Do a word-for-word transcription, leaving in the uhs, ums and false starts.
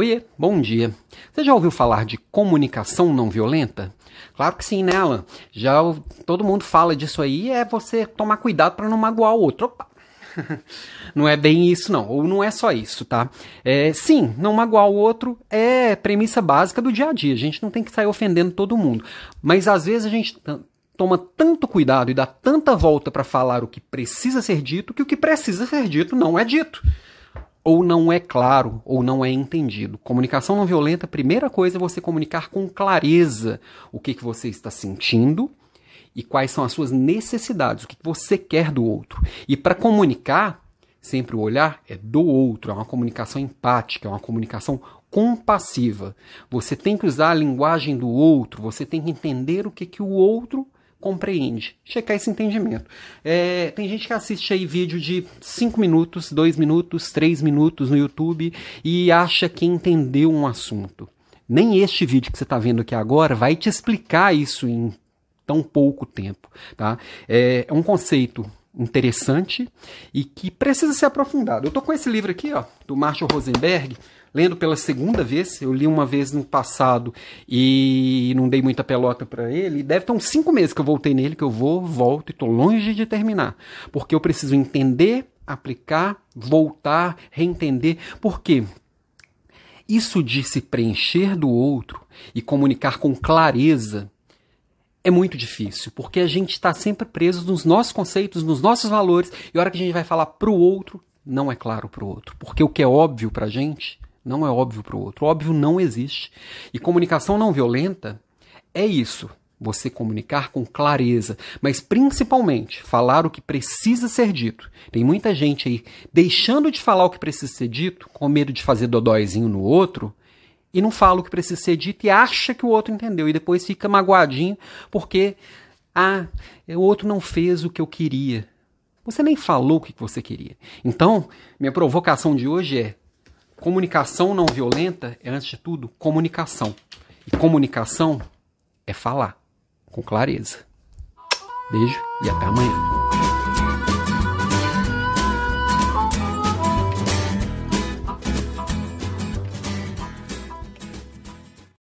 Oiê, bom dia. Você já ouviu falar de comunicação não violenta? Claro que sim, né, Alan? Já todo mundo fala disso aí, é você tomar cuidado para não magoar o outro. Opa! Não é bem isso, não. Ou não é só isso, tá? É, sim, não magoar o outro é premissa básica do dia a dia. A gente não tem que sair ofendendo todo mundo. Mas às vezes a gente toma tanto cuidado e dá tanta volta para falar o que precisa ser dito, que o que precisa ser dito não é dito. Ou não é claro, ou não é entendido. Comunicação não violenta, a primeira coisa é você comunicar com clareza o que, que você está sentindo e quais são as suas necessidades, o que, que você quer do outro. E para comunicar, sempre o olhar é do outro, é uma comunicação empática, é uma comunicação compassiva. Você tem que usar a linguagem do outro, você tem que entender o que, que o outro compreende, checar esse entendimento. É, tem gente que assiste aí vídeo de cinco minutos, dois minutos, três minutos no YouTube e acha que entendeu um assunto. Nem este vídeo que você está vendo aqui agora vai te explicar isso em tão pouco tempo. Tá? É, é um conceito interessante e que precisa ser aprofundado. Eu estou com esse livro aqui, ó, do Marshall Rosenberg, lendo pela segunda vez. Eu li uma vez no passado e não dei muita pelota para ele. Deve ter uns cinco meses que eu voltei nele, que eu vou, volto e estou longe de terminar. Porque eu preciso entender, aplicar, voltar, reentender. Por quê? Isso de se preencher do outro e comunicar com clareza é muito difícil, porque a gente está sempre preso nos nossos conceitos, nos nossos valores, e a hora que a gente vai falar para o outro, não é claro para o outro. Porque o que é óbvio para a gente não é óbvio para o outro. Óbvio não existe. E comunicação não violenta é isso. Você comunicar com clareza, mas principalmente falar o que precisa ser dito. Tem muita gente aí deixando de falar o que precisa ser dito, com medo de fazer dodóizinho no outro, e não fala o que precisa ser dito e acha que o outro entendeu. E depois fica magoadinho porque ah, o outro não fez o que eu queria. Você nem falou o que você queria. Então, minha provocação de hoje é: comunicação não violenta é, antes de tudo, comunicação. E comunicação é falar com clareza. Beijo e até amanhã.